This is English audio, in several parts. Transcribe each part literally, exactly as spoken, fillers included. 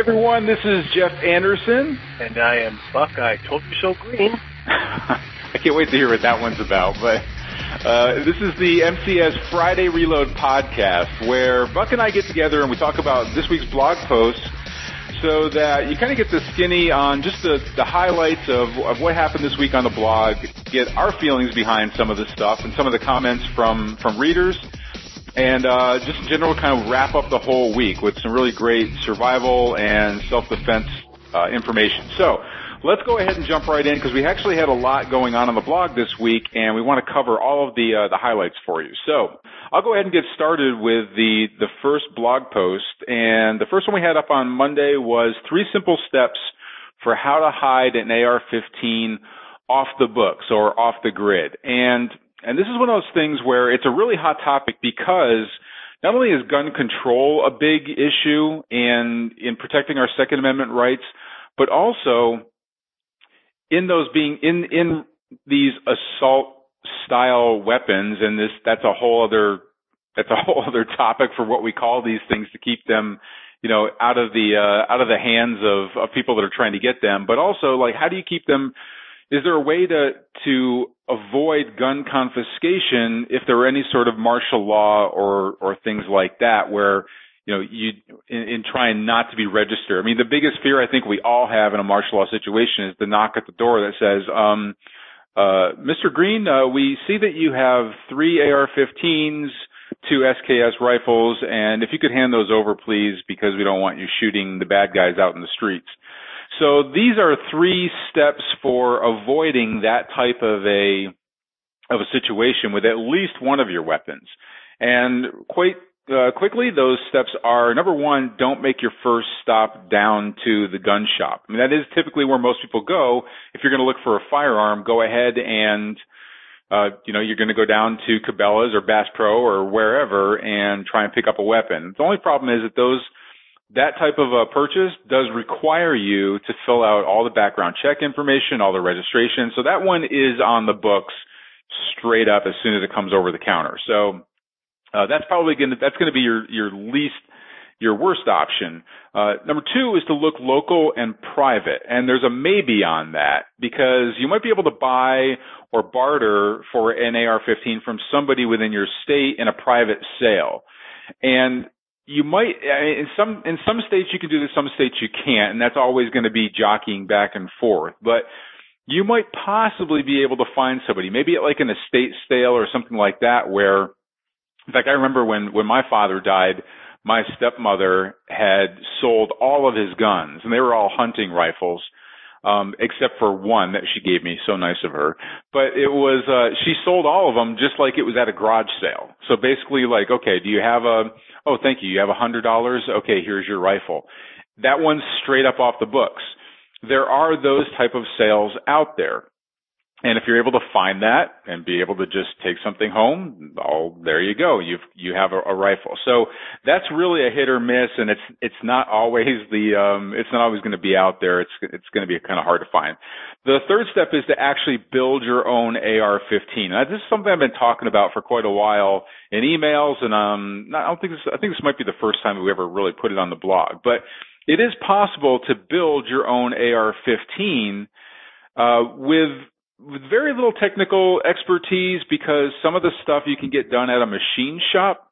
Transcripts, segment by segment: Hey everyone, this is Jeff Anderson. And I am Buckeye, told you so green. I can't wait to hear what that one's about, but uh, this is the M C S Friday Reload podcast, where Buck and I get together and we talk about this week's blog post so that you kind of get the skinny on just the, the highlights of, of what happened this week on the blog, get our feelings behind some of this stuff and some of the comments from, from readers. And uh, just in general, kind of wrap up the whole week with some really great survival and self-defense uh, information. So let's go ahead and jump right in because we actually had a lot going on on the blog this week, and we want to cover all of the uh, the highlights for you. So I'll go ahead and get started with the the first blog post, and the first one we had up on Monday was three simple steps for how to hide an A R fifteen off the books or off the grid. And And this is one of those things where it's a really hot topic because not only is gun control a big issue in, in protecting our Second Amendment rights, but also in those being in, in these assault style weapons. And this, that's a whole other, that's a whole other topic for what we call these things to keep them, you know, out of the, uh, out of the hands of, of people that are trying to get them. But also, like, how do you keep them? Is there a way to, to avoid gun confiscation if there are any sort of martial law or, or things like that where, you know, you, in, in trying not to be registered? I mean, the biggest fear I think we all have in a martial law situation is the knock at the door that says, um, uh, Mister Green, uh, we see that you have three A R fifteens, two S K S rifles, and if you could hand those over, please, because we don't want you shooting the bad guys out in the streets. So these are three steps for avoiding that type of a of a situation with at least one of your weapons. And quite uh, quickly, those steps are, number one, don't make your first stop down to the gun shop. I mean, that is typically where most people go. If you're going to look for a firearm, go ahead and, uh, you know, you're going to go down to Cabela's or Bass Pro or wherever and try and pick up a weapon. The only problem is that those That type of a purchase does require you to fill out all the background check information, all the registration. So that one is on the books straight up as soon as it comes over the counter. So uh, that's probably going to that's going to be your your least your worst option. Uh, number two is to look local and private, and there's a maybe on that because you might be able to buy or barter for an A R fifteen from somebody within your state in a private sale, and You might, I mean, in some, in some states you can do this, some states you can't, and that's always going to be jockeying back and forth, but you might possibly be able to find somebody, maybe at like an estate sale or something like that where, in fact, I remember when, when my father died, my stepmother had sold all of his guns, and they were all hunting rifles, um, except for one that she gave me, so nice of her, but it was, uh, she sold all of them just like it was at a garage sale. So basically like, okay, do you have a, oh, thank you. You have one hundred dollars? Okay, here's your rifle. That one's straight up off the books. There are those type of sales out there. And if you're able to find that and be able to just take something home, oh, there you go. You've, you have a, a rifle. So that's really a hit or miss. And it's, it's not always the, um, it's not always going to be out there. It's, it's going to be kind of hard to find. The third step is to actually build your own A R fifteen. Now, this is something I've been talking about for quite a while in emails. And, um, I don't think this, I think this might be the first time we ever really put it on the blog, but it is possible to build your own A R fifteen, uh, with, with very little technical expertise because some of the stuff you can get done at a machine shop.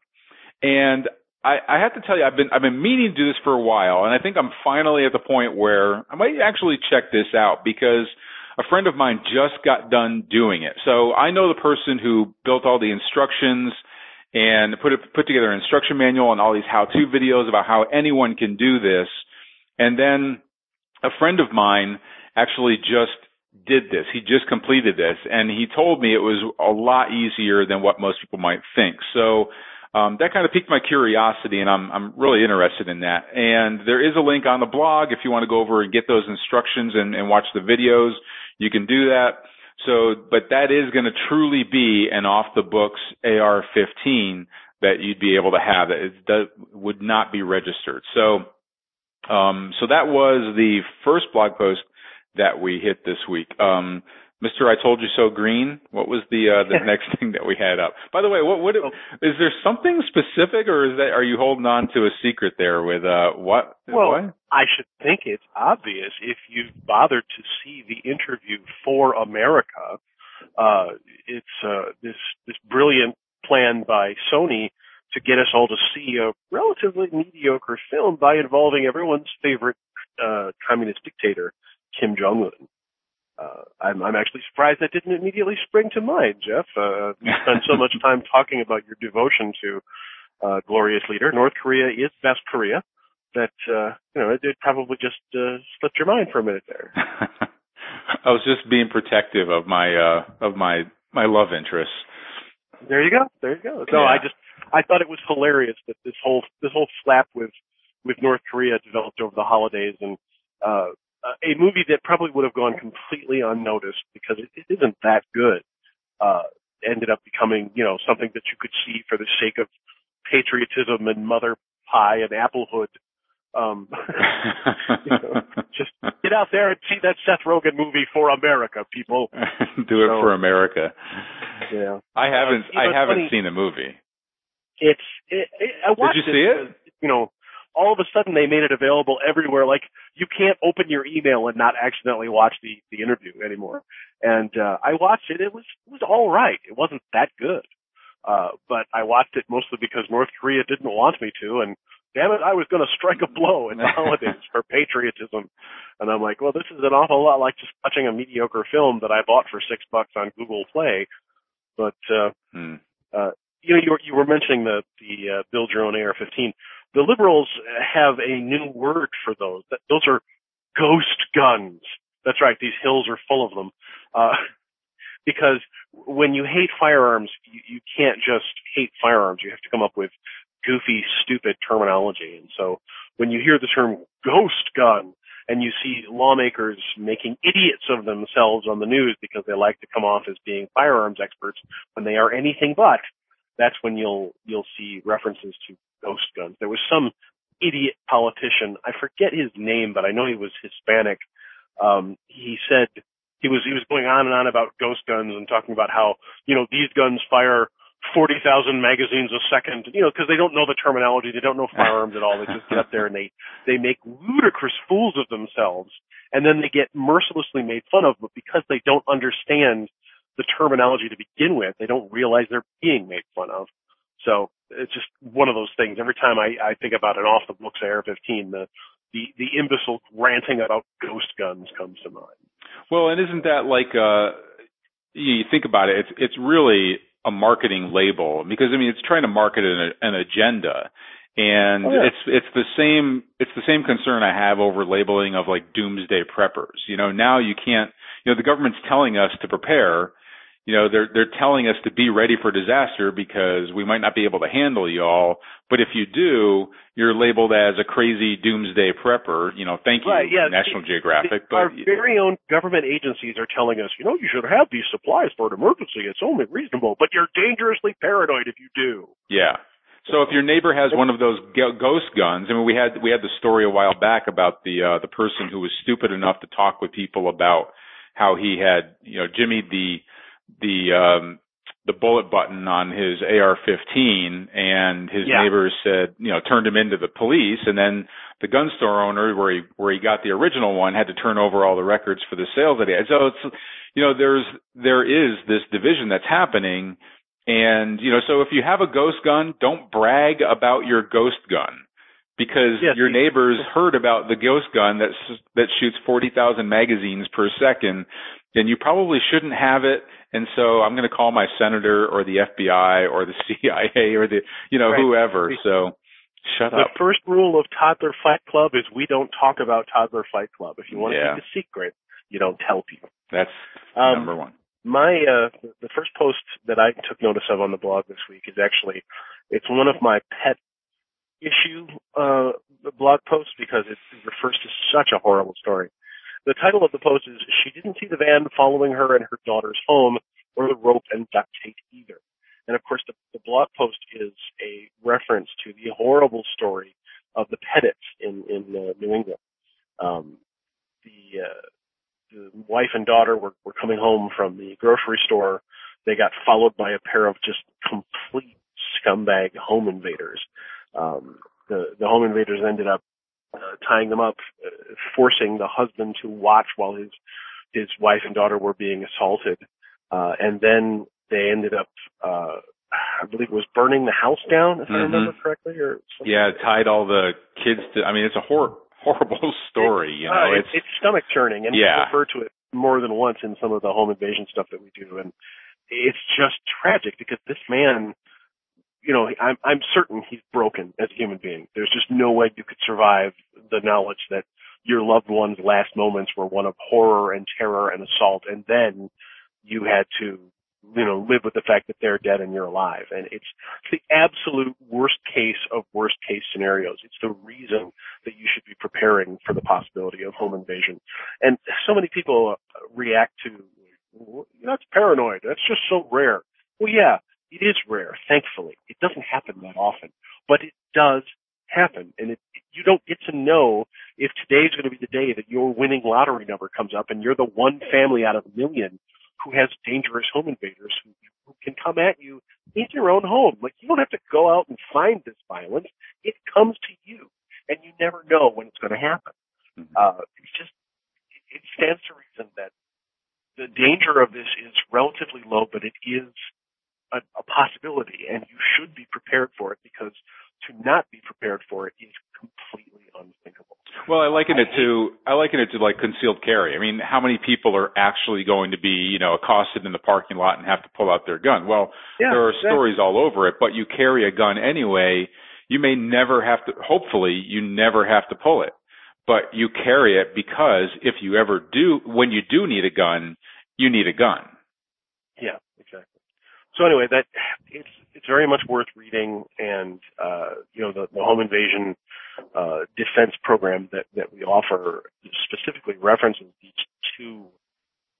And I, I have to tell you, I've been, I've been meaning to do this for a while. And I think I'm finally at the point where I might actually check this out because a friend of mine just got done doing it. So I know the person who built all the instructions and put it, put together an instruction manual and all these how-to videos about how anyone can do this. And then a friend of mine actually just did this. He just completed this, and he told me it was a lot easier than what most people might think. So um, that kind of piqued my curiosity, and I'm I'm really interested in that. And there is a link on the blog if you want to go over and get those instructions and, and watch the videos. You can do that. So, but that is going to truly be an off-the-books A R fifteen that you'd be able to have that, it, that would not be registered. So, um, so that was the first blog post that we hit this week. Um, Mister I Told You So Green, what was the uh, the next thing that we had up? By the way, what what is there something specific, or is that are you holding on to a secret there with uh what? Well, what? I should think it's obvious if you've bothered to see the interview for America. Uh, it's uh, this this brilliant plan by Sony to get us all to see a relatively mediocre film by involving everyone's favorite uh, communist dictator, Kim Jong-un. Uh, I'm, I'm actually surprised that didn't immediately spring to mind, Jeff. Uh, you spend so much time talking about your devotion to uh, glorious leader. North Korea is best Korea. That uh, you know, it, it probably just uh, slipped your mind for a minute there. I was just being protective of my uh, of my my love interests. There you go. There you go. No, yeah. I just I thought it was hilarious that this whole this whole flap with with North Korea developed over the holidays and. Uh, A movie that probably would have gone completely unnoticed because it isn't that good, uh, ended up becoming, you know, something that you could see for the sake of patriotism and mother pie and applehood. Um, you know, just get out there and see that Seth Rogen movie for America, people. Do it so, for America. Yeah, I haven't. Uh, I know, haven't funny, seen the movie. It's. It, it, I watched Did you see it? Because, you know. All of a sudden, they made it available everywhere. Like, you can't open your email and not accidentally watch the, the interview anymore. And uh, I watched it. It was it was all right. It wasn't that good. Uh, but I watched it mostly because North Korea didn't want me to. And, damn it, I was going to strike a blow in the holidays for patriotism. And I'm like, well, this is an awful lot like just watching a mediocre film that I bought for six bucks on Google Play. But, uh, hmm. uh, you know, you were, you were mentioning the, the uh, build your own A R fifteen. The liberals have a new word for those. Those are ghost guns. That's right. These hills are full of them. Uh, because when you hate firearms, you, you can't just hate firearms. You have to come up with goofy, stupid terminology. And so when you hear the term ghost gun and you see lawmakers making idiots of themselves on the news because they like to come off as being firearms experts when they are anything but, that's when you'll you'll see references to ghost guns. There was some idiot politician, I forget his name, but I know he was Hispanic. Um, he said he was he was going on and on about ghost guns and talking about how, you know, these guns fire forty thousand magazines a second, you know, because they don't know the terminology, they don't know firearms at all. They just get up there and they they make ludicrous fools of themselves, and then they get mercilessly made fun of, but because they don't understand the terminology to begin with, they don't realize they're being made fun of. So it's just one of those things. Every time I, I think about an off-the-books A R fifteen, the, the, the imbecile ranting about ghost guns comes to mind. Well, and isn't that like uh, – you think about it, it's, it's really a marketing label because, I mean, it's trying to market an, an agenda. And oh, yeah. it's it's the same it's the same concern I have over labeling of like doomsday preppers. You know, now you can't – you know, the government's telling us to prepare – you know, they're they're telling us to be ready for disaster because we might not be able to handle y'all. But if you do, you're labeled as a crazy doomsday prepper. You know, thank you, right, yeah, National the, Geographic. The, but our very own government agencies are telling us, you know, you should have these supplies for an emergency. It's only reasonable, but you're dangerously paranoid if you do. Yeah. So if your neighbor has one of those ghost guns, I mean, we had we had the story a while back about the uh, the person who was stupid enough to talk with people about how he had, you know, Jimmy the the um, the bullet button on his A R fifteen, and his yeah. neighbors said, you know, turned him into the police, and then the gun store owner where he where he got the original one had to turn over all the records for the sales that he had. So it's, you know, there's there is this division that's happening, and you know, so if you have a ghost gun, don't brag about your ghost gun because yes, your neighbors heard about the ghost gun that that shoots forty thousand magazines per second. Then you probably shouldn't have it, and so I'm going to call my senator or the F B I or the C I A or the, you know, right. whoever. So shut the up. The first rule of Toddler Fight Club is we don't talk about Toddler Fight Club. If you want yeah. to keep a secret, you don't tell people. That's um, number one. My uh, the first post that I took notice of on the blog this week is actually it's one of my pet issue uh, blog posts because it refers to such a horrible story. The title of the post is, She Didn't See the Van Following Her and Her Daughter's Home, or the Rope and Duct Tape Either. And, of course, the, the blog post is a reference to the horrible story of the Pettits in, in uh, New England. Um, the uh, the wife and daughter were, were coming home from the grocery store. They got followed by a pair of just complete scumbag home invaders. Um, the, the home invaders ended up uh, tying them up, uh, forcing the husband to watch while his, his wife and daughter were being assaulted. Uh, and then they ended up, uh, I believe it was burning the house down, if mm-hmm. I remember correctly, or something. Yeah, it tied all the kids to, I mean, it's a hor- horrible story, it, you know. Uh, it's, it's stomach churning, and yeah. we refer to it more than once in some of the home invasion stuff that we do. And it's just tragic because this man, you know, I'm, I'm certain he's broken as a human being. There's just no way you could survive the knowledge that your loved one's last moments were one of horror and terror and assault, and then you had to, you know, live with the fact that they're dead and you're alive. And it's the absolute worst case of worst case scenarios. It's the reason that you should be preparing for the possibility of home invasion. And so many people react to, that's paranoid. That's just so rare. Well, yeah, it is rare, thankfully. It doesn't happen that often, but it does happen. And it, you don't get to know if today's going to be the day that your winning lottery number comes up and you're the one family out of a million who has dangerous home invaders who, who can come at you in your own home. Like, you don't have to go out and find this violence. It comes to you, and you never know when it's going to happen. Uh, it's just, it stands to reason that the danger of this is relatively low, but it is a, a possibility, and you should be prepared for it, because to not be prepared for it is completely unthinkable. Well, I liken it to I liken it to like concealed carry. I mean, how many people are actually going to be, you know, accosted in the parking lot and have to pull out their gun? Well, yeah, there are exactly. stories all over it, but you carry a gun anyway. You may never have to. Hopefully, you never have to pull it, but you carry it because if you ever do, when you do need a gun, you need a gun. Yeah, exactly. So anyway, that it's it's very much worth reading, and uh, you know, the, the home invasion uh, defense program that, that we offer specifically references these two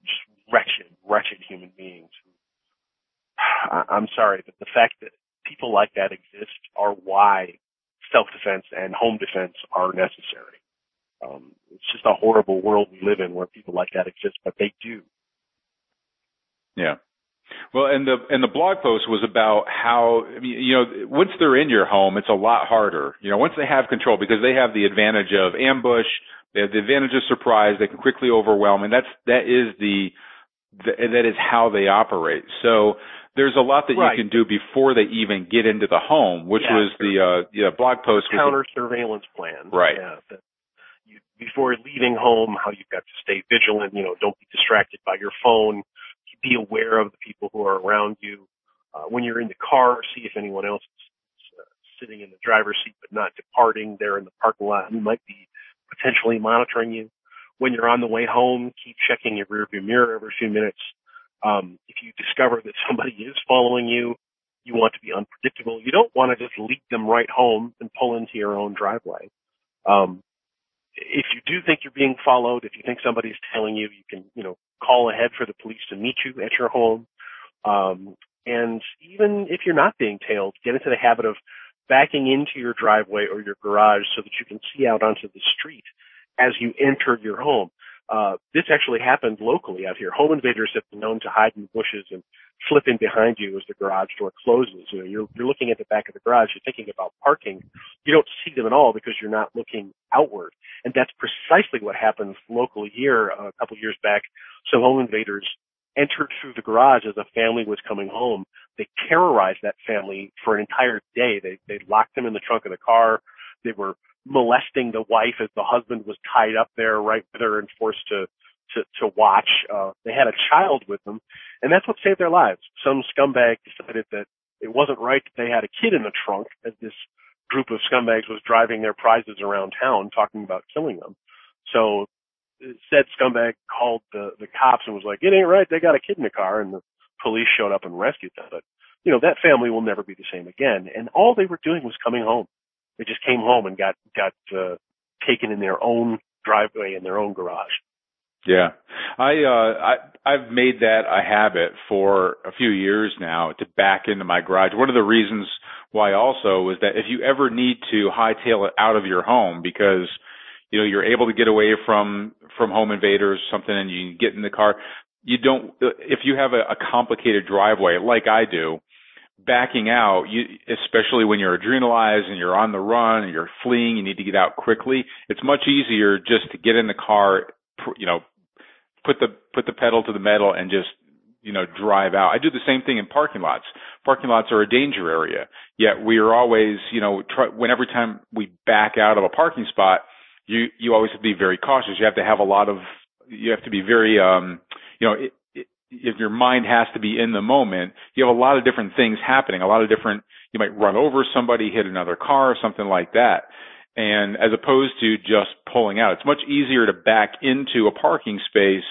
just wretched, wretched human beings. I, I'm sorry, but the fact that people like that exist are why self-defense and home defense are necessary. Um, it's just a horrible world we live in where people like that exist, but they do. Yeah. Well, and the and the blog post was about how, you know, once they're in your home, it's a lot harder. You know, once they have control, because they have the advantage of ambush, they have the advantage of surprise, they can quickly overwhelm, and that's that is the, the that is how they operate. So there's a lot that right. you can do before they even get into the home, which yeah, was sure. the uh, yeah, blog post. Counter was the, surveillance plan, right? Yeah, the, you, before leaving home, how you've got to stay vigilant. You know, don't be distracted by your phone. Be aware of the people who are around you. Uh, when you're in the car, see if anyone else is uh, sitting in the driver's seat but not departing. They're in the parking lot who might be potentially monitoring you. When you're on the way home, keep checking your rearview mirror every few minutes. Um, if you discover that somebody is following you, you want to be unpredictable. You don't want to just lead them right home and pull into your own driveway. Um, If you do think you're being followed, if you think somebody's tailing you, you can, you know, call ahead for the police to meet you at your home. Um, and even if you're not being tailed, get into the habit of backing into your driveway or your garage so that you can see out onto the street as you enter your home. Uh, this actually happened locally out here. Home invaders have been known to hide in the bushes and slip in behind you as the garage door closes. You know, you're, you're looking at the back of the garage, you're thinking about parking. You don't see them at all because you're not looking outward. And that's precisely what happens locally here a couple years back. Some home invaders entered through the garage as a family was coming home. They terrorized that family for an entire day. They, they locked them in the trunk of the car. They were molesting the wife as the husband was tied up there right with her and forced to, to, to watch. Uh, they had a child with them, and that's what saved their lives. Some scumbag decided that it wasn't right that they had a kid in a trunk as this group of scumbags was driving their prizes around town talking about killing them. So said scumbag called the, the cops and was like, it ain't right, they got a kid in the car, and the police showed up and rescued them. But, you know, that family will never be the same again, and all they were doing was coming home. They just came home and got got uh, taken in their own driveway, in their own garage. Yeah, I, uh, I I've made that a habit for a few years now to back into my garage. One of the reasons why also is that if you ever need to hightail it out of your home because you know, you're able to get away from, from home invaders, something, and you can get in the car. You don't, if you have a, a complicated driveway like I do, backing out, you, especially when you're adrenalized and you're on the run and you're fleeing, you need to get out quickly. It's much easier just to get in the car, you know, put the, put the pedal to the metal and just, you know, drive out. I do the same thing in parking lots. Parking lots are a danger area. Yet we are always, you know, try, when every time we back out of a parking spot, you, you always have to be very cautious. You have to have a lot of, you have to be very, um, you know, it, it, if your mind has to be in the moment, you have a lot of different things happening, a lot of different, you might run over somebody, hit another car or something like that. And as opposed to just pulling out, it's much easier to back into a parking space,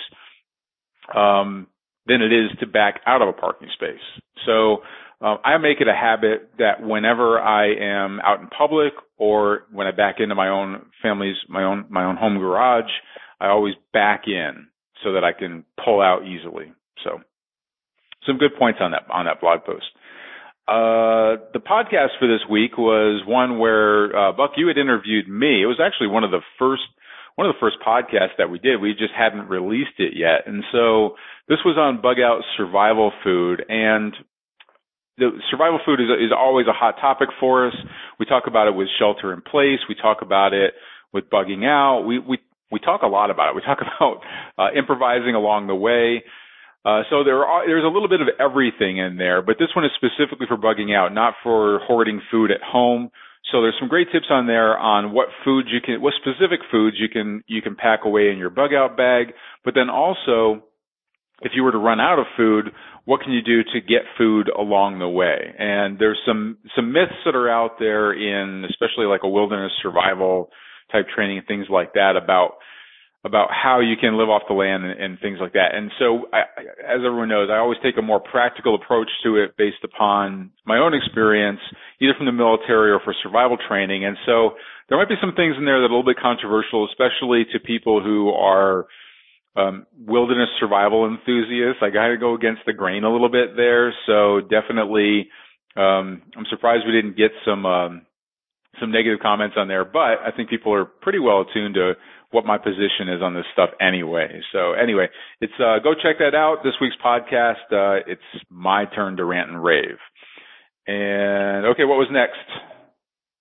um, than it is to back out of a parking space. So, uh, I make it a habit that whenever I am out in public or when I back into my own family's, my own, my own home garage, I always back in so that I can pull out easily. So some good points on that, on that blog post. Uh, the podcast for this week was one where, uh, Buck, you had interviewed me. It was actually one of the first, one of the first podcasts that we did. We just hadn't released it yet. And so this was on bug out survival food, and the survival food is, is always a hot topic for us. We talk about it with shelter in place. We talk about it with bugging out. We, we, we talk a lot about it. We talk about, uh, improvising along the way. Uh, so there are, there's a little bit of everything in there, but this one is specifically for bugging out, not for hoarding food at home. So there's some great tips on there on what foods you can, what specific foods you can, you can pack away in your bug out bag. But then also, if you were to run out of food, what can you do to get food along the way? And there's some, some myths that are out there in, especially like a wilderness survival type training and things like that about, about how you can live off the land and, and things like that. And so I, as everyone knows, I always take a more practical approach to it based upon my own experience, either from the military or for survival training. And so there might be some things in there that are a little bit controversial, especially to people who are um, wilderness survival enthusiasts. I got to go against the grain a little bit there. So definitely, um, I'm surprised we didn't get some, um, some negative comments on there, but I think people are pretty well attuned to what my position is on this stuff anyway. So anyway, it's, uh, go check that out. This week's podcast, uh, it's my turn to rant and rave. And okay, what was next?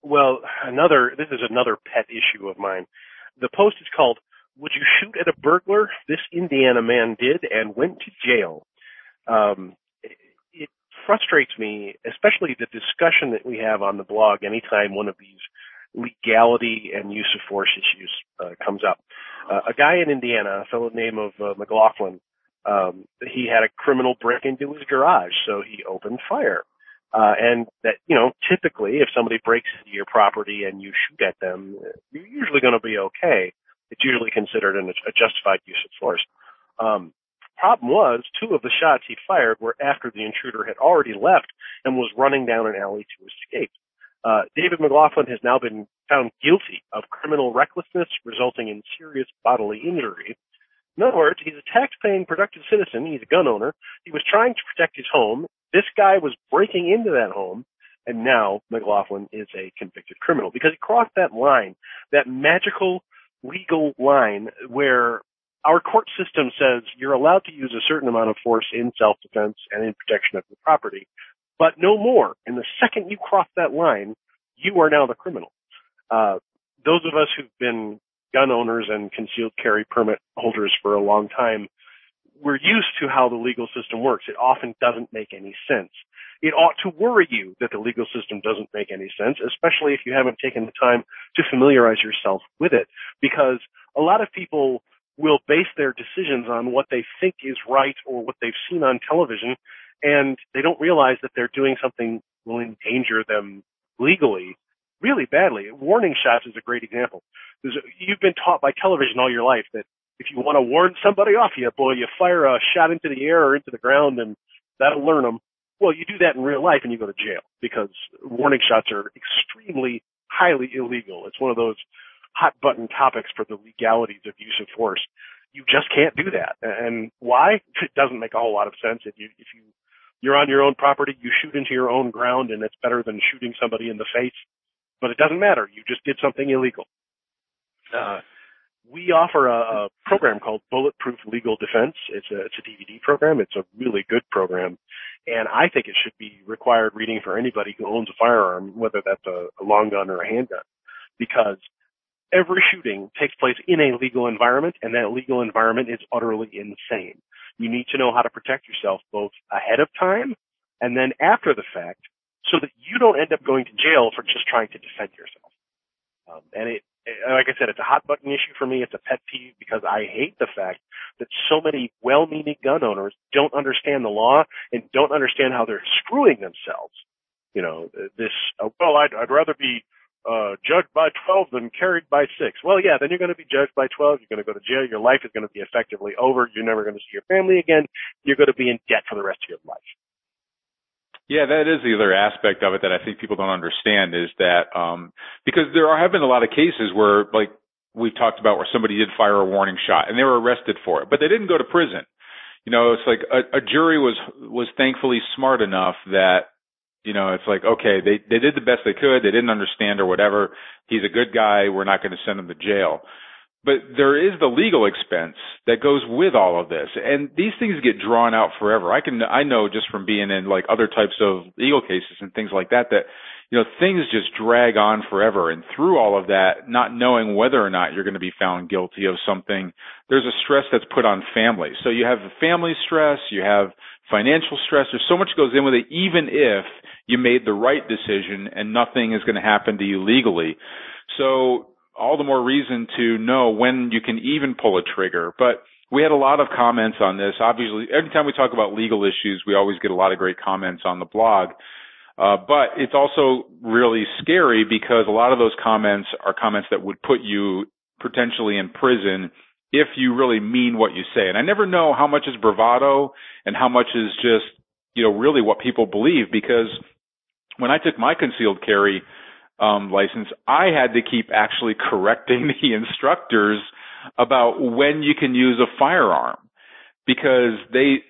Well, another, this is another pet issue of mine. The post is called, "Would you shoot at a burglar? This Indiana man did and went to jail." Um, it frustrates me, especially the discussion that we have on the blog anytime one of these legality and use of force issues uh, comes up. Uh, a guy in Indiana, a fellow named of uh, McLaughlin, um, he had a criminal break into his garage, so he opened fire. Uh, and that, you know, typically if somebody breaks into your property and you shoot at them, you're usually going to be okay. It's usually considered an, a justified use of force. Um, problem was, two of the shots he fired were after the intruder had already left and was running down an alley to escape. Uh, David McLaughlin has now been found guilty of criminal recklessness resulting in serious bodily injury. In other words, he's a tax-paying, productive citizen. He's a gun owner. He was trying to protect his home. This guy was breaking into that home, and now McLaughlin is a convicted criminal because he crossed that line, that magical legal line where our court system says you're allowed to use a certain amount of force in self-defense and in protection of your property, but no more. And the second you cross that line, you are now the criminal. Uh, those of us who've been gun owners and concealed carry permit holders for a long time, we're used to how the legal system works. It often doesn't make any sense. It ought to worry you that the legal system doesn't make any sense, especially if you haven't taken the time to familiarize yourself with it, because a lot of people will base their decisions on what they think is right or what they've seen on television, and they don't realize that they're doing something that will endanger them legally really badly. Warning shots is a great example. There's a, you've been taught by television all your life that if you want to warn somebody off you, boy, you fire a shot into the air or into the ground, and that'll learn them. Well, you do that in real life, and you go to jail because warning shots are extremely highly illegal. It's one of those hot-button topics for the legalities of use of force. You just can't do that. And why? It doesn't make a whole lot of sense. If you, if you, you're on your own property, you shoot into your own ground, and it's better than shooting somebody in the face. But it doesn't matter. You just did something illegal. Uh, we offer a, a program called Bulletproof Legal Defense. It's a, it's a D V D program. It's a really good program. And I think it should be required reading for anybody who owns a firearm, whether that's a, a long gun or a handgun, because every shooting takes place in a legal environment, and that legal environment is utterly insane. You need to know how to protect yourself both ahead of time and then after the fact, so that you don't end up going to jail for just trying to defend yourself. Um, and it, like I said, it's a hot button issue for me. It's a pet peeve because I hate the fact that so many well-meaning gun owners don't understand the law and don't understand how they're screwing themselves. You know, this, uh, well, I'd, I'd rather be uh judged by twelve than carried by six. Well, yeah, then you're going to be judged by twelve. You're going to go to jail. Your life is going to be effectively over. You're never going to see your family again. You're going to be in debt for the rest of your life. Yeah, that is the other aspect of it that I think people don't understand is that um because there are, have been a lot of cases where, like we've talked about, where somebody did fire a warning shot and they were arrested for it, but they didn't go to prison. You know, it's like a, a jury was was thankfully smart enough that, you know, it's like, okay, they they did the best they could. They didn't understand or whatever. He's a good guy. We're not going to send him to jail. But there is the legal expense that goes with all of this, and these things get drawn out forever. I can, I know just from being in like other types of legal cases and things like that, that, you know, things just drag on forever. And through all of that, not knowing whether or not you're going to be found guilty of something, there's a stress that's put on families. So you have family stress, you have financial stress. There's so much goes in with it, even if you made the right decision and nothing is going to happen to you legally. So all the more reason to know when you can even pull a trigger. But we had a lot of comments on this. Obviously, every time we talk about legal issues, we always get a lot of great comments on the blog. Uh, but it's also really scary because a lot of those comments are comments that would put you potentially in prison if you really mean what you say. And I never know how much is bravado and how much is just, you know, really what people believe. Because when I took my concealed carry Um, license, I had to keep actually correcting the instructors about when you can use a firearm, because they,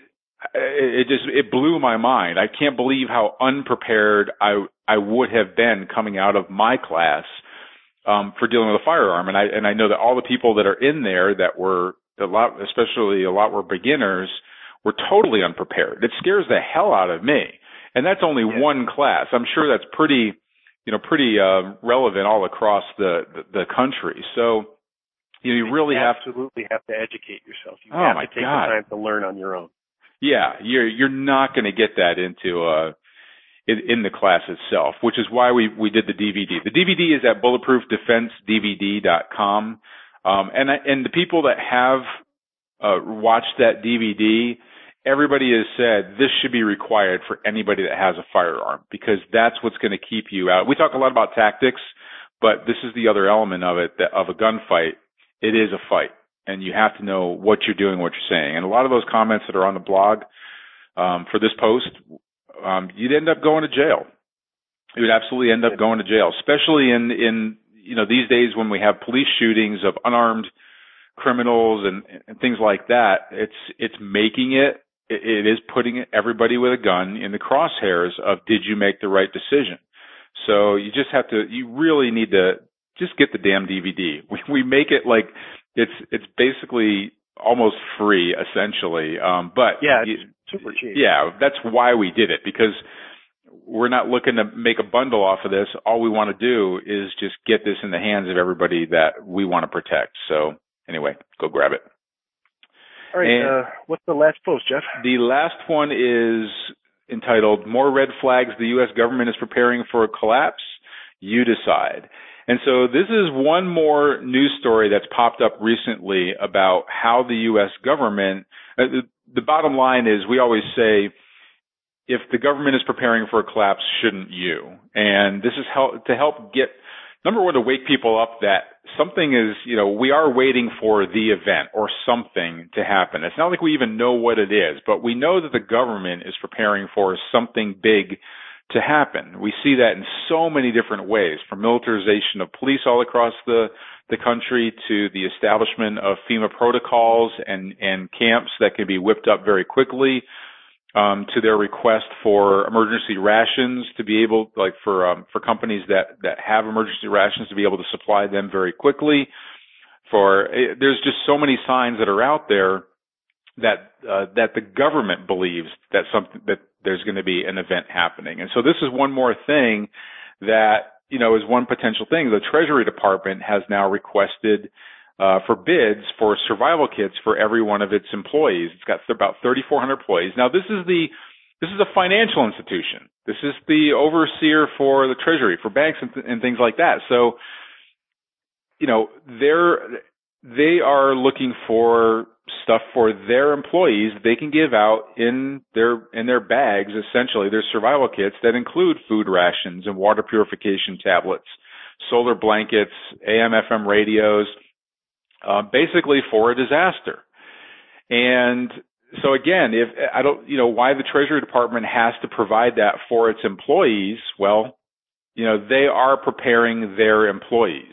it just, it blew my mind. I can't believe how unprepared I, I would have been coming out of my class, um, for dealing with a firearm. And I, and I know that all the people that are in there that were a lot, especially a lot were beginners, were totally unprepared. It scares the hell out of me. And that's only yeah. one class. I'm sure that's pretty, you know, pretty uh, relevant all across the, the, the country. So you, know, you really you have absolutely have to educate yourself. You oh have to take God. the time to learn on your own. Yeah, you're you're not going to get that into uh, in, in the class itself, which is why we, we did the D V D. The D V D is at bulletproof defense D V D dot com, um, and I, and the people that have uh, watched that D V D. Everybody has said this should be required for anybody that has a firearm, because that's what's going to keep you out. We talk a lot about tactics, but this is the other element of it, that of a gunfight. It is a fight, and you have to know what you're doing, what you're saying. And a lot of those comments that are on the blog um, for this post, um, you'd end up going to jail. You would absolutely end up going to jail, especially in, in you know, these days when we have police shootings of unarmed criminals and, and things like that. It's it's making it. It is putting everybody with a gun in the crosshairs of, did you make the right decision? So you just have to, you really need to just get the damn D V D. We, we make it like it's, it's basically almost free essentially. Um, but yeah, it's you, super cheap. Yeah. That's why we did it, because we're not looking to make a bundle off of this. All we want to do is just get this in the hands of everybody that we want to protect. So anyway, go grab it. All right, and uh, what's the last post, Jeff? The last one is entitled, More Red Flags the U S Government is Preparing for a Collapse, You Decide. And so this is one more news story that's popped up recently about how the U S government uh, – the, the bottom line is we always say, if the government is preparing for a collapse, shouldn't you? And this is help, to help get – number one, to wake people up that something is, you know, we are waiting for the event or something to happen. It's not like we even know what it is, but we know that the government is preparing for something big to happen. We see that in so many different ways, from militarization of police all across the, the country to the establishment of FEMA protocols and, and camps that can be whipped up very quickly, um, to their request for emergency rations to be able, like for, um, for companies that, that have emergency rations to be able to supply them very quickly, for, it, there's just so many signs that are out there that, uh, that the government believes that something, that there's going to be an event happening. And so this is one more thing that, you know, is one potential thing. The Treasury Department has now requested, uh, for bids for survival kits for every one of its employees. It's got about thirty-four hundred employees. Now this is the, this is a financial institution. This is the overseer for the Treasury, for banks and, th- and things like that. So, you know, they're, they are looking for stuff for their employees they can give out in their, in their bags, essentially, their survival kits that include food rations and water purification tablets, solar blankets, A M F M radios, uh, basically for a disaster. And so again, if I don't, you know, why the Treasury Department has to provide that for its employees, well, you know, they are preparing their employees.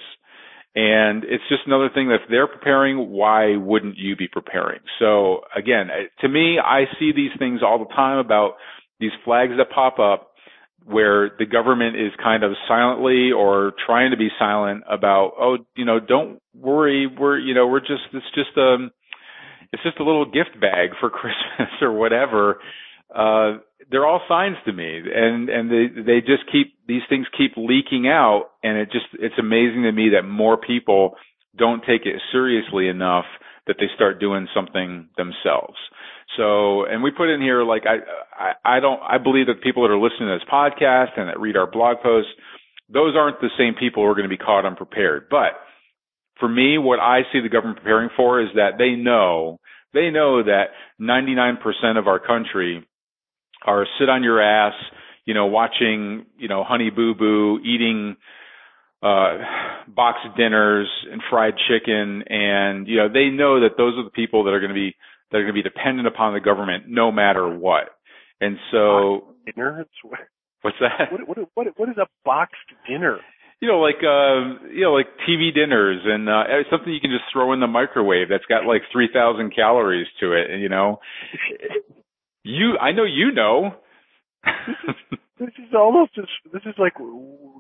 And it's just another thing that if they're preparing, why wouldn't you be preparing? So again, to me, I see these things all the time about these flags that pop up where the government is kind of silently or trying to be silent about, oh, you know, don't worry. We're, you know, we're just, it's just, um, it's just a little gift bag for Christmas or whatever. Uh, they're all signs to me, and, and they, they just keep, these things keep leaking out, and it just, it's amazing to me that more people don't take it seriously enough that they start doing something themselves. So, and we put in here, like, I, I, I don't, I believe that people that are listening to this podcast and that read our blog posts, those aren't the same people who are going to be caught unprepared. But for me, what I see the government preparing for is that they know, they know that ninety-nine percent of our country are sit on your ass, you know, watching, you know, Honey Boo Boo, eating, uh, box dinners and fried chicken. And, you know, they know that those are the people that are going to be, that are going to be dependent upon the government no matter what. And so, dinners? What's that? What, what, what, what is a boxed dinner? You know, like, uh, you know, like T V dinners and, uh, something you can just throw in the microwave that's got like three thousand calories to it, you know. You, I know you know. this, is, this is almost as, this is like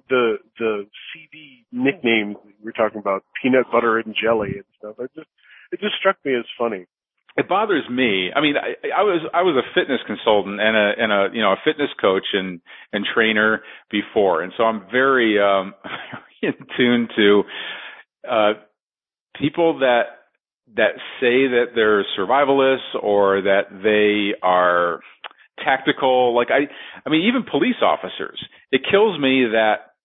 the the C B nicknames we're talking about, peanut butter and jelly and stuff. It just it just struck me as funny. It bothers me. I mean, I, I was I was a fitness consultant and a and a you know a fitness coach and and trainer before, and so I'm very um in tune to uh people that. that say that they're survivalists or that they are tactical. Like I, I mean, even police officers, it kills me that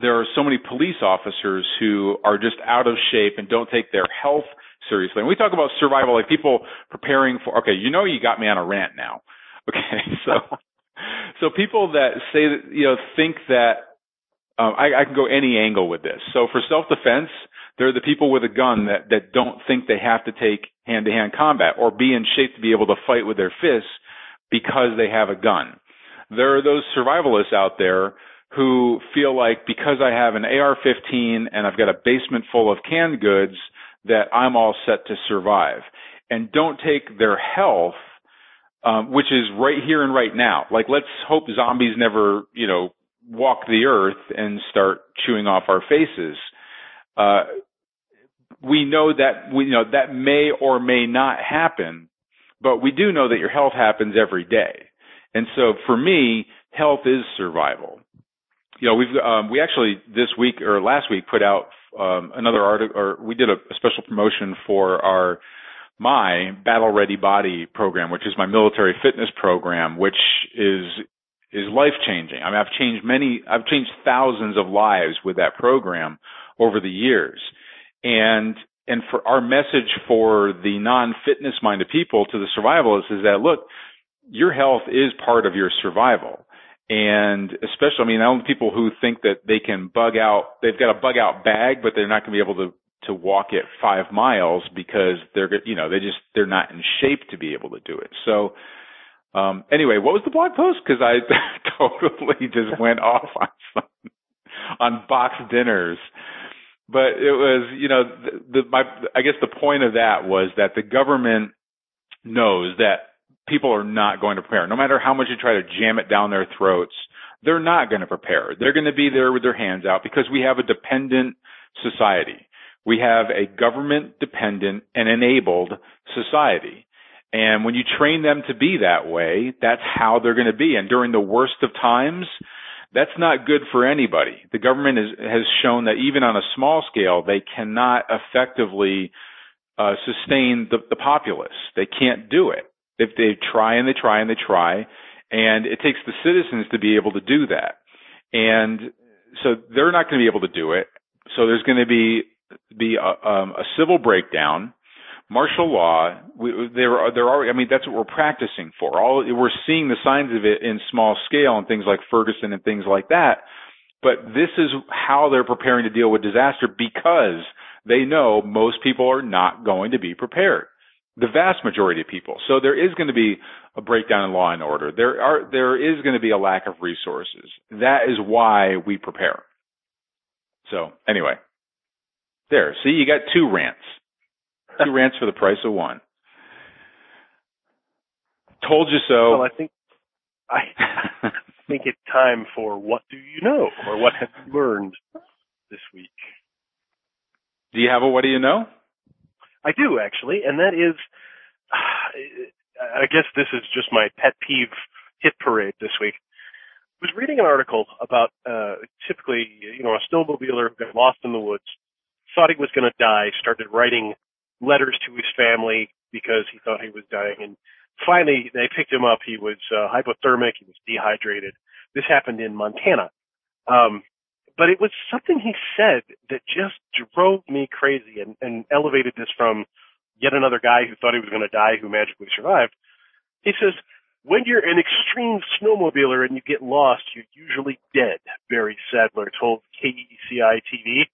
there are so many police officers who are just out of shape and don't take their health seriously. And we talk about survival, like people preparing for, okay, you know, you got me on a rant now. Okay. So, so people that say that, you know, think that, um, I, I can go any angle with this. So for self-defense, they're the people with a gun that, that don't think they have to take hand-to-hand combat or be in shape to be able to fight with their fists because they have a gun. There are those survivalists out there who feel like because I have an A R fifteen and I've got a basement full of canned goods that I'm all set to survive, and don't take their health, um, which is right here and right now. Like, let's hope zombies never, you know, walk the earth and start chewing off our faces. Uh, We know that we you know that may or may not happen, but we do know that your health happens every day. And so for me, health is survival. You know, we've um, we actually this week or last week put out um, another article, or we did a, a special promotion for our my Battle Ready Body program, which is my military fitness program, which is is life changing. I mean, I've changed many, I've changed thousands of lives with that program over the years. And and for our message for the non-fitness minded people to the survivalists is that, look, your health is part of your survival. And especially, I mean, only people who think that they can bug out, they've got a bug out bag, but they're not going to be able to, to walk it five miles because they're, you know, they just, they're not in shape to be able to do it. So um, anyway, what was the blog post? Because I totally just went off on, some, on box dinners. But it was, you know, the, the, my, I guess the point of that was that the government knows that people are not going to prepare. No matter how much you try to jam it down their throats, they're not going to prepare. They're going to be there with their hands out because we have a dependent society. we have a government-dependent and enabled society. And when you train them to be that way, that's how they're going to be. And during the worst of times, that's not good for anybody. The government is, has shown that even on a small scale, they cannot effectively uh, sustain the, the populace. They can't do it. If they try and they try and they try, and it takes the citizens to be able to do that. And so they're not going to be able to do it. So there's going to be be a, um, a civil breakdown. Martial law, we, there are, there are, I mean, that's what we're practicing for. All, we're seeing the signs of it in small scale and things like Ferguson and things like that. But this is how they're preparing to deal with disaster, because they know most people are not going to be prepared. The vast majority of people. So there is going to be a breakdown in law and order. There are, there is going to be a lack of resources. That is why we prepare. So anyway, there, see, you got two rants. Two rants for the price of one. Told you so. Well, I think I think it's time for what do you know, or what have you learned this week? Do you have a what do you know? I do, actually, and that is, I guess this is just my pet peeve hit parade this week. I was reading an article about uh, typically, you know, a snowmobiler who got lost in the woods, thought he was going to die, started writing letters to his family because he thought he was dying. And finally, they picked him up. He was uh, hypothermic. He was dehydrated. This happened in Montana. Um, but it was something he said that just drove me crazy and, and elevated this from yet another guy who thought he was going to die who magically survived. He says, when you're an extreme snowmobiler and you get lost, you're usually dead, Barry Sadler told K E C I T V.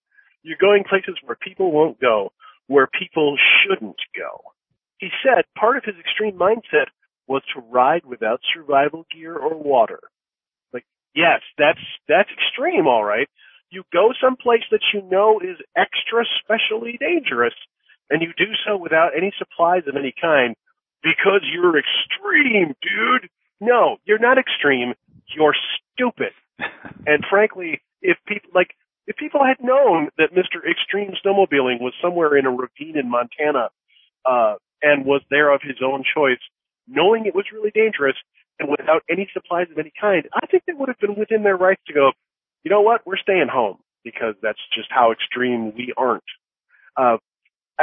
You're going places where people won't go, where people shouldn't go. He said part of his extreme mindset was to ride without survival gear or water. Like, yes, that's that's extreme, all right. You go someplace that you know is extra specially dangerous, and you do so without any supplies of any kind because you're extreme, dude. No, you're not extreme. You're stupid. And frankly, if people like If people had known that Mister Extreme Snowmobiling was somewhere in a ravine in Montana uh and was there of his own choice, knowing it was really dangerous and without any supplies of any kind, I think they would have been within their rights to go, you know what, we're staying home because that's just how extreme we aren't. Uh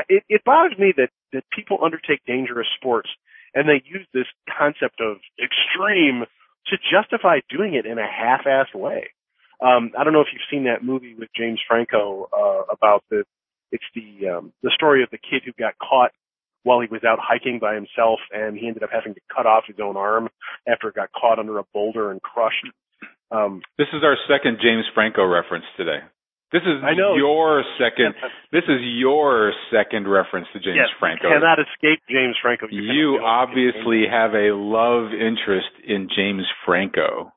It, it bothers me that, that people undertake dangerous sports and they use this concept of extreme to justify doing it in a half-assed way. Um, I don't know if you've seen that movie with James Franco uh, about the it's the um, the story of the kid who got caught while he was out hiking by himself, and he ended up having to cut off his own arm after it got caught under a boulder and crushed. Um, this is our second James Franco reference today. This is I know. your second. This is your second reference to James yes, Franco. You cannot escape James Franco. You, you obviously have a love interest in James Franco.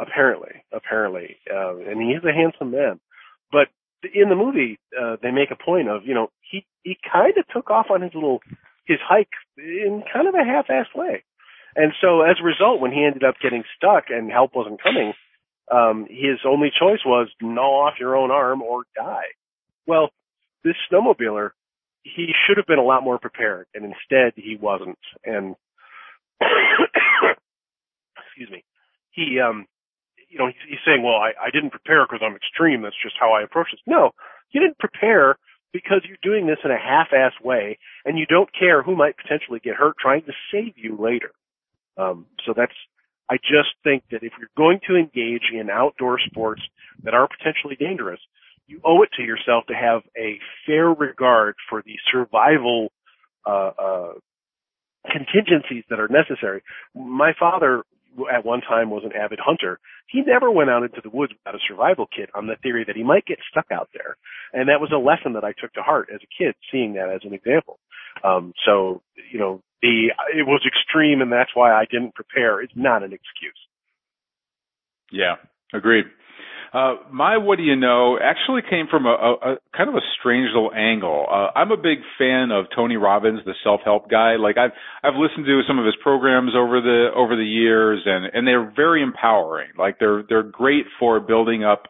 Apparently, apparently, uh, and he is a handsome man. But in the movie, uh, they make a point of, you know, he, he kind of took off on his little, his hike in kind of a half-assed way. And so as a result, when he ended up getting stuck and help wasn't coming, um, his only choice was gnaw off your own arm or die. Well, this snowmobiler, he should have been a lot more prepared, and instead he wasn't. And, excuse me, he, um, you know, he's saying, well, I, I didn't prepare because I'm extreme. That's just how I approach this. No, you didn't prepare because you're doing this in a half-assed way, and you don't care who might potentially get hurt trying to save you later. Um, so that's, I just think that if you're going to engage in outdoor sports that are potentially dangerous, you owe it to yourself to have a fair regard for the survival uh, uh, contingencies that are necessary. My father at one time was an avid hunter. He never went out into the woods without a survival kit on the theory that he might get stuck out there. And that was a lesson that I took to heart as a kid, seeing that as an example. Um, so, you know, the it was extreme and that's why I didn't prepare. It's not an excuse. Yeah, agreed. Uh, my what do you know actually came from a, a, a kind of a strange little angle. Uh, I'm a big fan of Tony Robbins, the self-help guy. Like I've I've listened to some of his programs over the over the years, and, and they're very empowering. Like they're they're great for building up,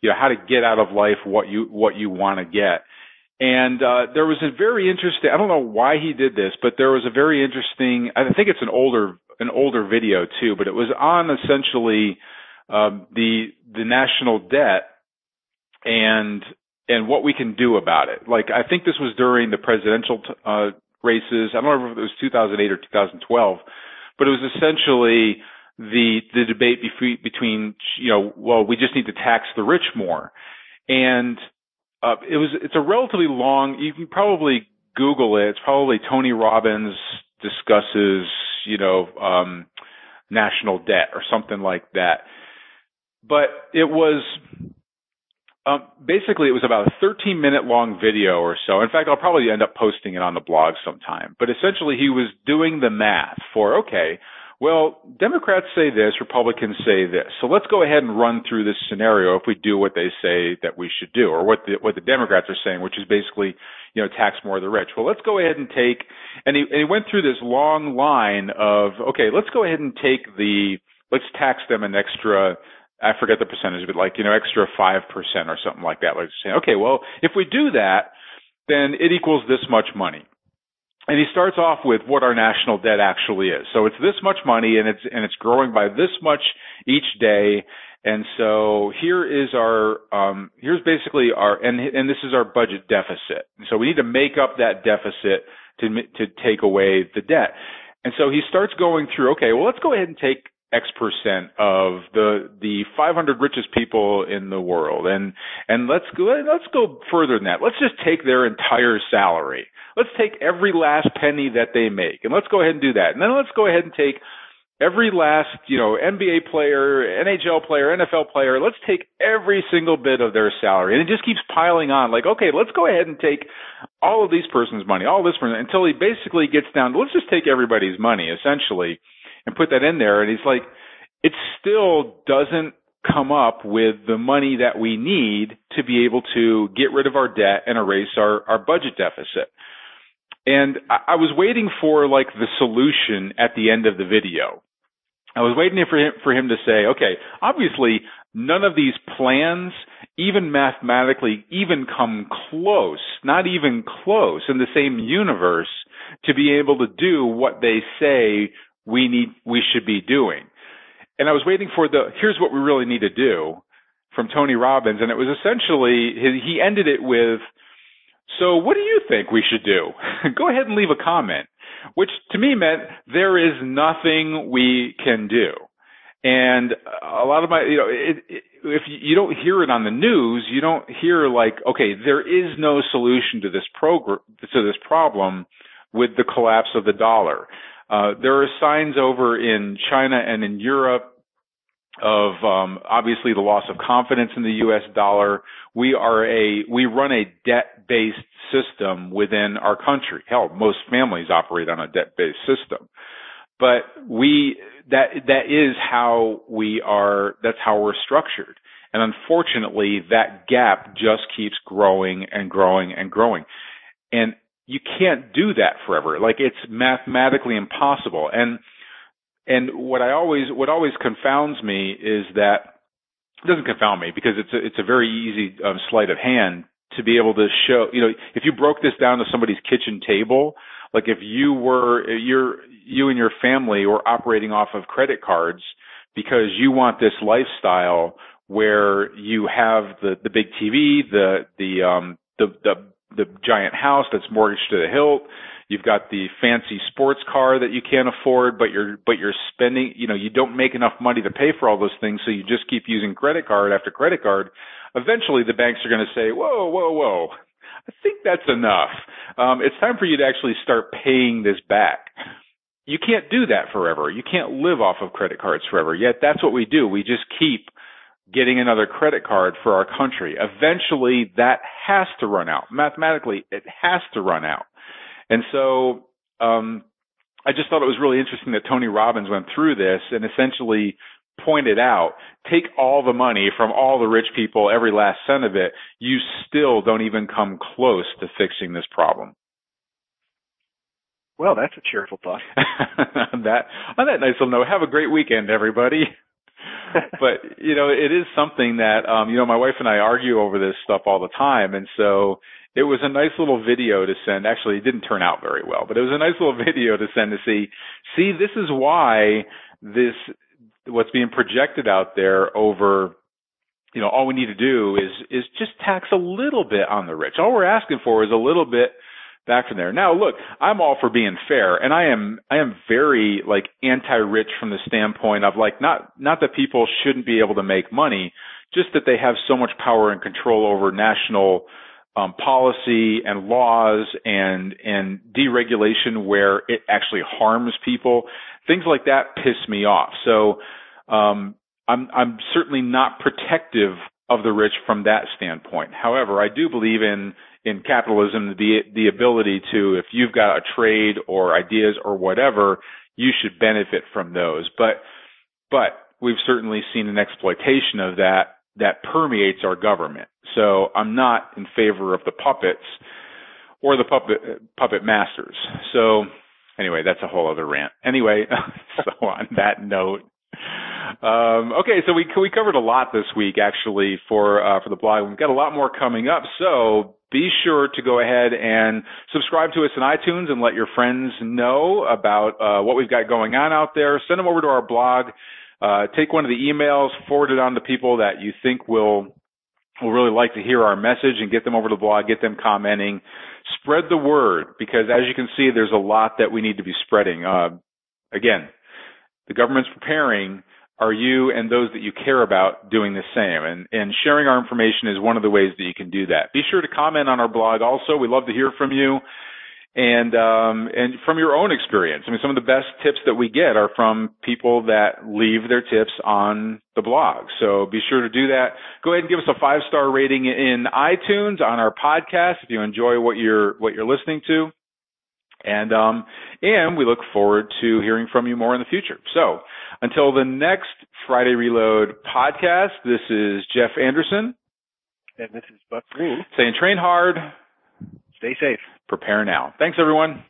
you know, how to get out of life what you what you want to get. And uh, there was a very interesting, I don't know why he did this, but there was a very interesting, I think it's an older an older video too, but it was on essentially um, the the national debt and and what we can do about it. Like, I think this was during the presidential t- uh, races. I don't remember if it was two thousand eight or two thousand twelve, but it was essentially the the debate bef- between, you know, well, we just need to tax the rich more. And Uh, it was, it's a relatively long, you can probably Google it. It's probably Tony Robbins discusses, you know, um, national debt or something like that. But it was, um, basically it was about a thirteen minute long video or so. In fact, I'll probably end up posting it on the blog sometime, but essentially he was doing the math for, okay, well, Democrats say this, Republicans say this. So let's go ahead and run through this scenario if we do what they say that we should do, or what the, what the Democrats are saying, which is basically, you know, tax more of the rich. Well, let's go ahead and take, and he, and he went through this long line of, okay, let's go ahead and take the, let's tax them an extra, I forget the percentage, but like, you know, extra five percent or something like that. Let's say, okay, well, if we do that, then it equals this much money. And he starts off with what our national debt actually is. So it's this much money, and it's and it's growing by this much each day. And so here is our um, here's basically our and and this is our budget deficit. So we need to make up that deficit to to take away the debt. And so he starts going through. Okay, well, let's go ahead and take X percent of the the five hundred richest people in the world, and and let's go let's go further than that. Let's just take their entire salary. Let's take every last penny that they make, and let's go ahead and do that. And then let's go ahead and take every last, you know, N B A player, N H L player, N F L player. Let's take every single bit of their salary. And it just keeps piling on. Like, okay, let's go ahead and take all of these person's money, all this person, until he basically gets down to, let's just take everybody's money, essentially, and put that in there. And he's like, it still doesn't come up with the money that we need to be able to get rid of our debt and erase our, our budget deficit. And I was waiting for like the solution at the end of the video. I was waiting for him, for him to say, okay, obviously none of these plans, even mathematically, even come close, not even close in the same universe to be able to do what they say we need, we should be doing. And I was waiting for the, here's what we really need to do from Tony Robbins. And it was essentially, he ended it with, so what do you think we should do? Go ahead and leave a comment, which to me meant there is nothing we can do. And a lot of my, you know, it, it, if you don't hear it on the news, you don't hear like, okay, there is no solution to this program, to this problem with the collapse of the dollar. Uh, there are signs over in China and in Europe of um obviously the loss of confidence in the U S dollar. We are a we run a debt-based system within our country. Hell, most families operate on a debt-based system. But we that that is how we are that's how we're structured. And unfortunately, that gap just keeps growing and growing and growing. And you can't do that forever. Like, it's mathematically impossible. And And what I always, what always confounds me is that, it doesn't confound me because it's a, it's a very easy um, sleight of hand to be able to show, you know, if you broke this down to somebody's kitchen table, like if you were, you're, you and your family were operating off of credit cards because you want this lifestyle where you have the, the big T V, the, the, um, the, the, the giant house that's mortgaged to the hilt. You've got the fancy sports car that you can't afford, but you're, but you're spending, you know, you don't make enough money to pay for all those things. So you just keep using credit card after credit card. Eventually the banks are going to say, whoa, whoa, whoa, I think that's enough. Um, it's time for you to actually start paying this back. You can't do that forever. You can't live off of credit cards forever. Yet that's what we do. We just keep getting another credit card for our country. Eventually that has to run out. Mathematically, it has to run out. And so um, I just thought it was really interesting that Tony Robbins went through this and essentially pointed out, take all the money from all the rich people, every last cent of it, you still don't even come close to fixing this problem. Well, that's a cheerful thought. on, that, on that nice little note, have a great weekend, everybody. But, you know, it is something that, um, you know, my wife and I argue over this stuff all the time. And so it was a nice little video to send. Actually, it didn't turn out very well, but it was a nice little video to send to see, see, this is why this, what's being projected out there over, you know, all we need to do is, is just tax a little bit on the rich. All we're asking for is a little bit back from there. Now, look, I'm all for being fair, and I am, I am very like anti-rich from the standpoint of like, not, not that people shouldn't be able to make money, just that they have so much power and control over national um, policy and laws and, and deregulation where it actually harms people. Things like that piss me off. So, um, I'm, I'm certainly not protective of the rich from that standpoint. However, I do believe in, in capitalism, the, the ability to, if you've got a trade or ideas or whatever, you should benefit from those. But, but we've certainly seen an exploitation of that that permeates our government. So I'm not in favor of the puppets or the puppet, puppet masters. So anyway, that's a whole other rant. Anyway, so on that note, Um, okay, so we we covered a lot this week, actually, for uh, for the blog. We've got a lot more coming up, so be sure to go ahead and subscribe to us on iTunes and let your friends know about uh, what we've got going on out there. Send them over to our blog. Uh, take one of the emails, forward it on to people that you think will will really like to hear our message, and get them over to the blog, get them commenting. Spread the word, because as you can see, there's a lot that we need to be spreading. Uh, again, the government's preparing. Are you and those that you care about doing the same? And, and sharing our information is one of the ways that you can do that. Be sure to comment on our blog also. We love to hear from you and, um, and from your own experience. I mean, some of the best tips that we get are from people that leave their tips on the blog. So be sure to do that. Go ahead and give us a five-star rating in iTunes on our podcast if you enjoy what you're, what you're listening to. And, um, and we look forward to hearing from you more in the future. So until the next Friday Reload podcast, this is Jeff Anderson. And this is Buck Green. Saying train hard. Stay safe. Prepare now. Thanks, everyone.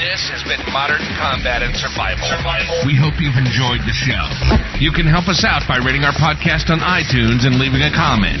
This has been Modern Combat and Survival. Survival. We hope you've enjoyed the show. You can help us out by rating our podcast on iTunes and leaving a comment.